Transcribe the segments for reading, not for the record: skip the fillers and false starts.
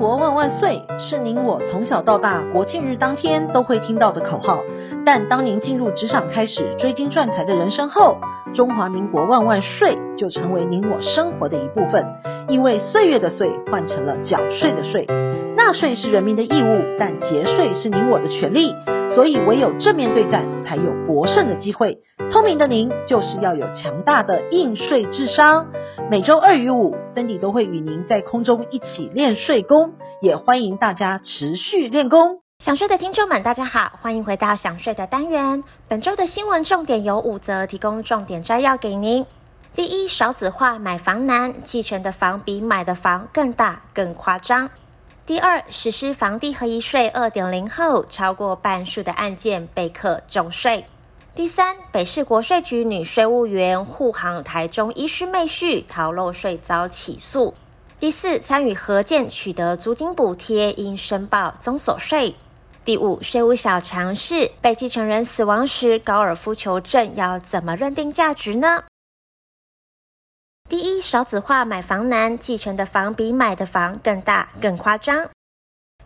国万万岁是您我从小到大国庆日当天都会听到的口号，但当您进入职场开始追金赚财的人生后，中华民国万万岁就成为您我生活的一部分，因为岁月的岁换成了缴税的税。纳税是人民的义务，但节税是您我的权利，所以唯有正面对战才有博胜的机会。聪明的您就是要有强大的应税智商。每周二与五 Cindy 都会与您在空中一起练税功，也欢迎大家持续练功。想税的听众们大家好，欢迎回到想税的单元。本周的新闻重点有五则，提供重点摘要给您。第一，少子化买房难，继承的房比买的房更大更夸张。第二，实施房地合一税 2.0 后，超过半数的案件被课重税。第三，北市国税局女税务员护航台中医师妹婿逃漏税遭起诉。第四，参与合建取得租金补贴应申报综所税。第五，税务小常识，被继承人死亡时高尔夫球证要怎么认定价值呢？第一，少子化买房难，继承的房比买的房更大更夸张。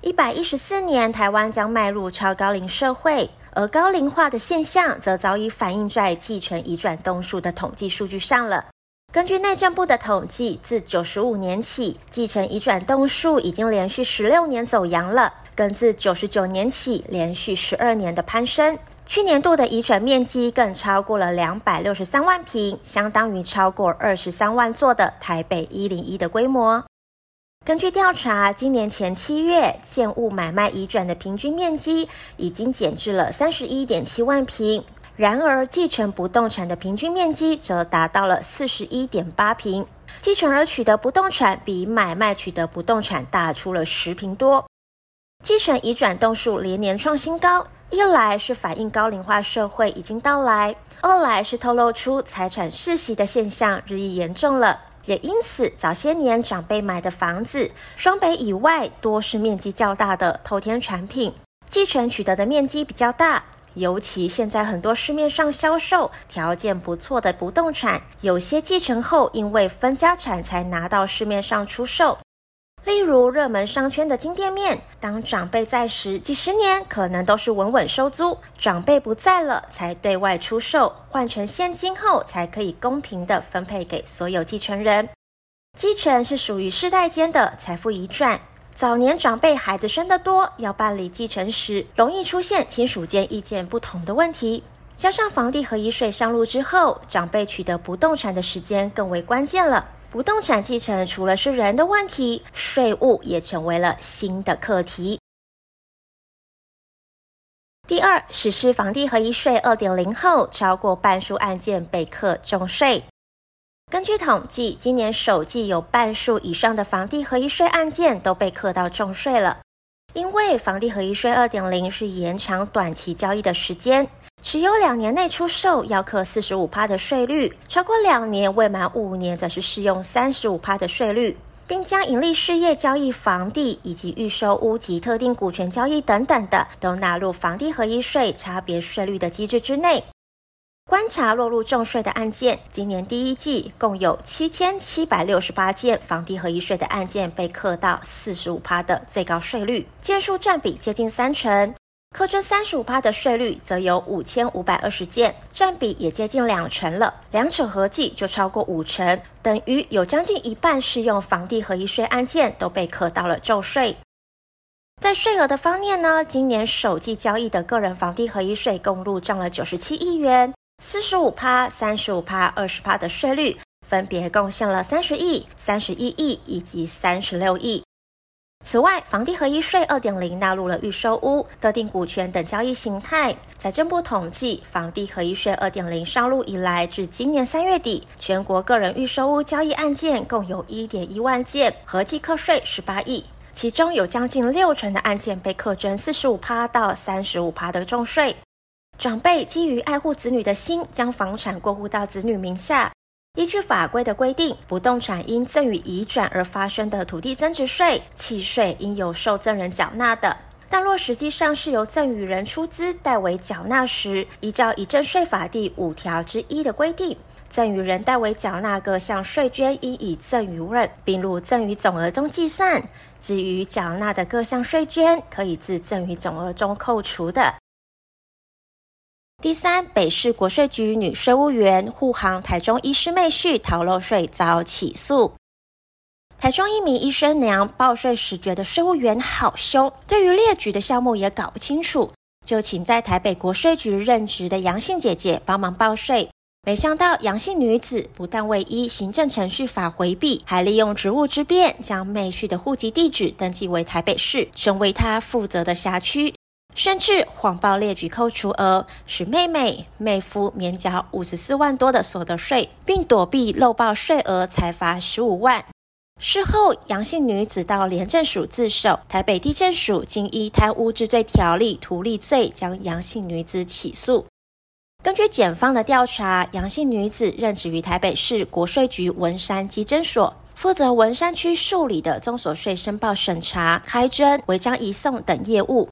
114年台湾将迈入超高龄社会，而高龄化的现象则早已反映在继承移转栋数的统计数据上了。根据内政部的统计，自95年起，继承移转栋数已经连续16年走扬了，跟自99年起连续12年的攀升。去年度的移转面积更超过了263万坪，相当于超过23万座的台北101的规模。根据调查，今年前7月建物买卖移转的平均面积已经减至了 31.7 万坪，然而继承不动产的平均面积则达到了 41.8 坪，继承而取得不动产比买卖取得不动产大出了10坪多。继承移转栋数连年创新高，一来是反映高龄化社会已经到来，二来是透露出财产世袭的现象日益严重了，也因此早些年长辈买的房子，双北以外多是面积较大的透天产品，继承取得的面积比较大，尤其现在很多市面上销售条件不错的不动产，有些继承后因为分家产才拿到市面上出售。例如热门商圈的金店面，当长辈在时，几十年可能都是稳稳收租，长辈不在了才对外出售，换成现金后才可以公平的分配给所有继承人。继承是属于世代间的财富移转，早年长辈孩子生得多，要办理继承时容易出现亲属间意见不同的问题，加上房地合一税上路之后，长辈取得不动产的时间更为关键了。不动产继承除了是人的问题，税务也成为了新的课题。第二，实施房地合一税 2.0 后，超过半数案件被课重税。根据统计，今年首季有半数以上的房地合一税案件都被课到重税了。因为房地合一税 2.0 是延长短期交易的时间，持有2年内出售要课 45% 的税率，超过2年未满5年则是适用 35% 的税率，并将盈利事业交易房地以及预售屋及特定股权交易等等的都纳入房地合一税差别税率的机制之内。观察落入重税的案件，今年第一季共有7768件房地合一税的案件被课到 45% 的最高税率，件数占比接近30%。课征 35% 的税率则有5520件，占比也接近20%了，两者合计就超过50%，等于有将近一半适用房地合一税案件都被课到了重税。在税额的方面呢，今年首季交易的个人房地合一税共入账了97亿元 ,45%、35%、20% 的税率分别贡献了30亿、31亿以及36亿。此外，房地合一税 2.0 纳入了预售屋、特定股权等交易形态。财政部统计，房地合一税 2.0 上路以来至今年3月底，全国个人预售屋交易案件共有 1.1 万件，合计课税18亿，其中有将近60%的案件被课征 45% 到 35% 的重税。长辈基于爱护子女的心，将房产过户到子女名下。依据法规的规定，不动产因赠与移转而发生的土地增值税、契税应由受赠人缴纳的，但若实际上是由赠与人出资代为缴纳时，依照遗赠税法第5条之1的规定，赠与人代为缴纳各项税捐，应以赠与润并入赠与总额中计算。至于缴纳的各项税捐，可以自赠与总额中扣除的。第三，北市国税局女税务员护航台中医师妹婿逃漏税遭起诉。台中一名医生娘报税时觉得税务员好凶，对于列举的项目也搞不清楚，就请在台北国税局任职的杨姓姐姐帮忙报税。没想到杨姓女子不但未依行政程序法回避，还利用职务之便将妹婿的户籍地址登记为台北市，身为她负责的辖区，甚至谎报列举扣除额，使妹妹、妹夫免缴54万多的所得税，并躲避漏报税额，才罚15万。事后，杨姓女子到廉政署自首，台北地政署经依贪污治罪条例图利罪，将杨姓女子起诉。根据检方的调查，杨姓女子任职于台北市国税局文山稽征所，负责文山区数里的综所税申报审查、开征、违章移送等业务。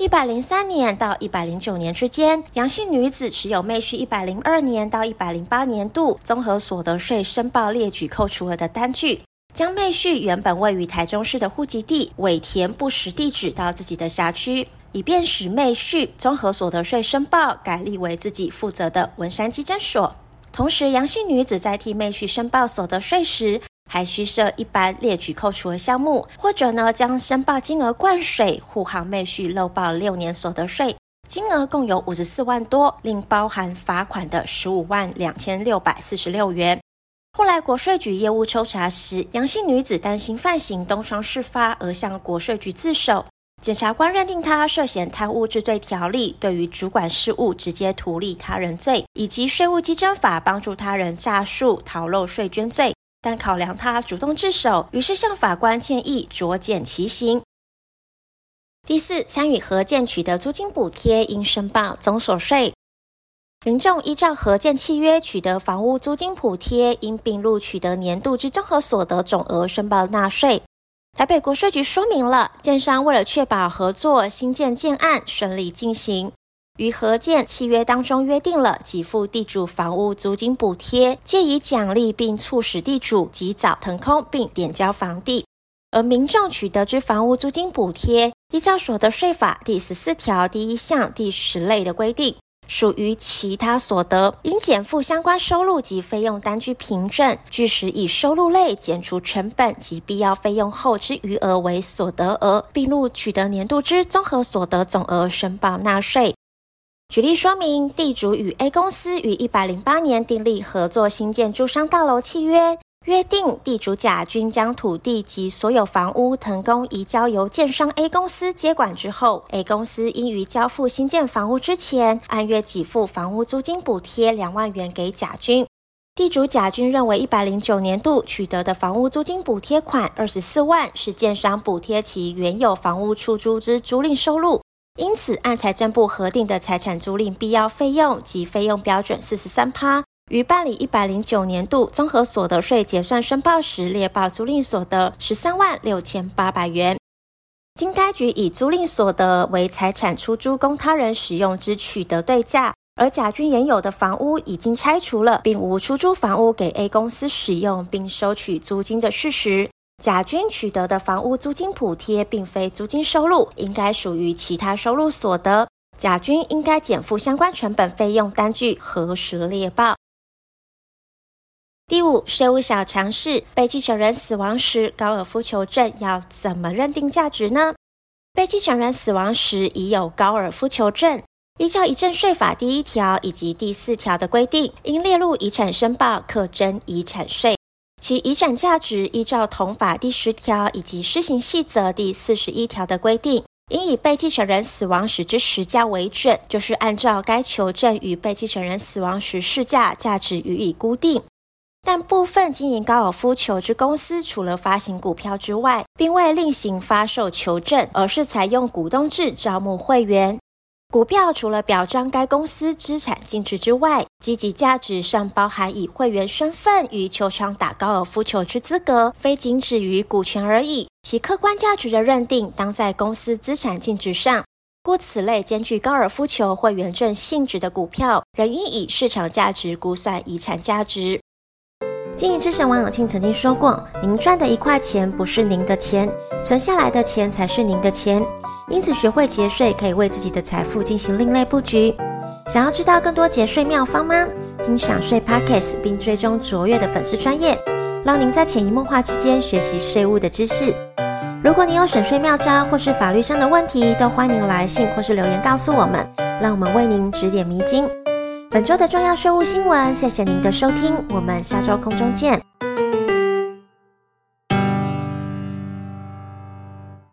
103年到109年之间，杨姓女子持有妹婿102年到108年度综合所得税申报列举扣除额的单据，将妹婿原本位于台中市的户籍地伪填不实地址到自己的辖区，以便使妹婿综合所得税申报改立为自己负责的文山稽征所。同时，杨姓女子在替妹婿申报所得税时，还需设一般列举扣除的项目，或者呢将申报金额灌水，护航妹婿漏报6年所得税，金额共有54万多，另包含罚款的15万2646元。后来国税局业务抽查时，杨姓女子担心犯行东窗事发，而向国税局自首，检察官认定她涉嫌贪污治罪条例对于主管事务直接图利他人罪，以及税务稽征法帮助他人诈术逃漏税捐罪，但考量他主动自首，于是向法官建议酌减其刑。第四，参与合建取得租金补贴，应申报综所税。民众依照合建契约取得房屋租金补贴，应并入取得年度之综合所得总额申报纳税。台北国税局说明了，建商为了确保合作新建建案顺利进行，于合建契约当中约定了给付地主房屋租金补贴，借以奖励并促使地主及早腾空并点交房地。而民众取得之房屋租金补贴，依照所得税法第14条第1项第10类的规定，属于其他所得，应减负相关收入及费用单据凭证，据实以收入类减除成本及必要费用后之余额为所得额，并入取得年度之综合所得总额申报纳税。举例说明，地主与 A 公司于108年订立合作新建住商大楼契约，约定地主甲均将土地及所有房屋腾空移交由建商 A 公司接管之后， A 公司应于交付新建房屋之前，按月给付房屋租金补贴2万元给甲均。地主甲均认为109年度取得的房屋租金补贴款24万是建商补贴其原有房屋出租之租赁收入，因此按财政部核定的财产租赁必要费用及费用标准 43%，于办理109年度综合所得税结算申报时，列报租赁所得13万6800元。经该局以租赁所得为财产出租供他人使用之取得对价，而甲均原有的房屋已经拆除了，并无出租房屋给 A 公司使用并收取租金的事实，甲均取得的房屋租金补贴并非租金收入，应该属于其他收入所得，甲均应该减负相关成本费用单据，核实列报。第五，税务小常识，被继承人死亡时，高尔夫球证要怎么认定价值呢？被继承人死亡时已有高尔夫球证，依照遗赠税法第1条以及第4条的规定，应列入遗产申报，课征遗产税。其遗产价值依照同法第10条以及施行细则第41条的规定，应以被继承人死亡时之实价为准，就是按照该球证与被继承人死亡时市价价值予以估定。但部分经营高尔夫球之公司，除了发行股票之外，并未另行发售球证，而是采用股东制招募会员。股票除了表彰该公司资产净值之外，积极价值尚包含以会员身份于球场打高尔夫球之资格，非仅止于股权而已。其客观价值的认定，当在公司资产净值上。故此类兼具高尔夫球或圆阵性质的股票，仍应以市场价值估算遗产价值。经营之神王永庆曾经说过，您赚的1块钱不是您的钱，存下来的钱才是您的钱。因此学会节税可以为自己的财富进行另类布局。想要知道更多节税妙方吗？听赏税 Podcast 并追踪卓越的粉丝专页，让您在潜移默化之间学习税务的知识。如果你有省税妙招或是法律上的问题，都欢迎来信或是留言告诉我们，让我们为您指点迷津。本周的重要税务新闻，谢谢您的收听，我们下周空中见。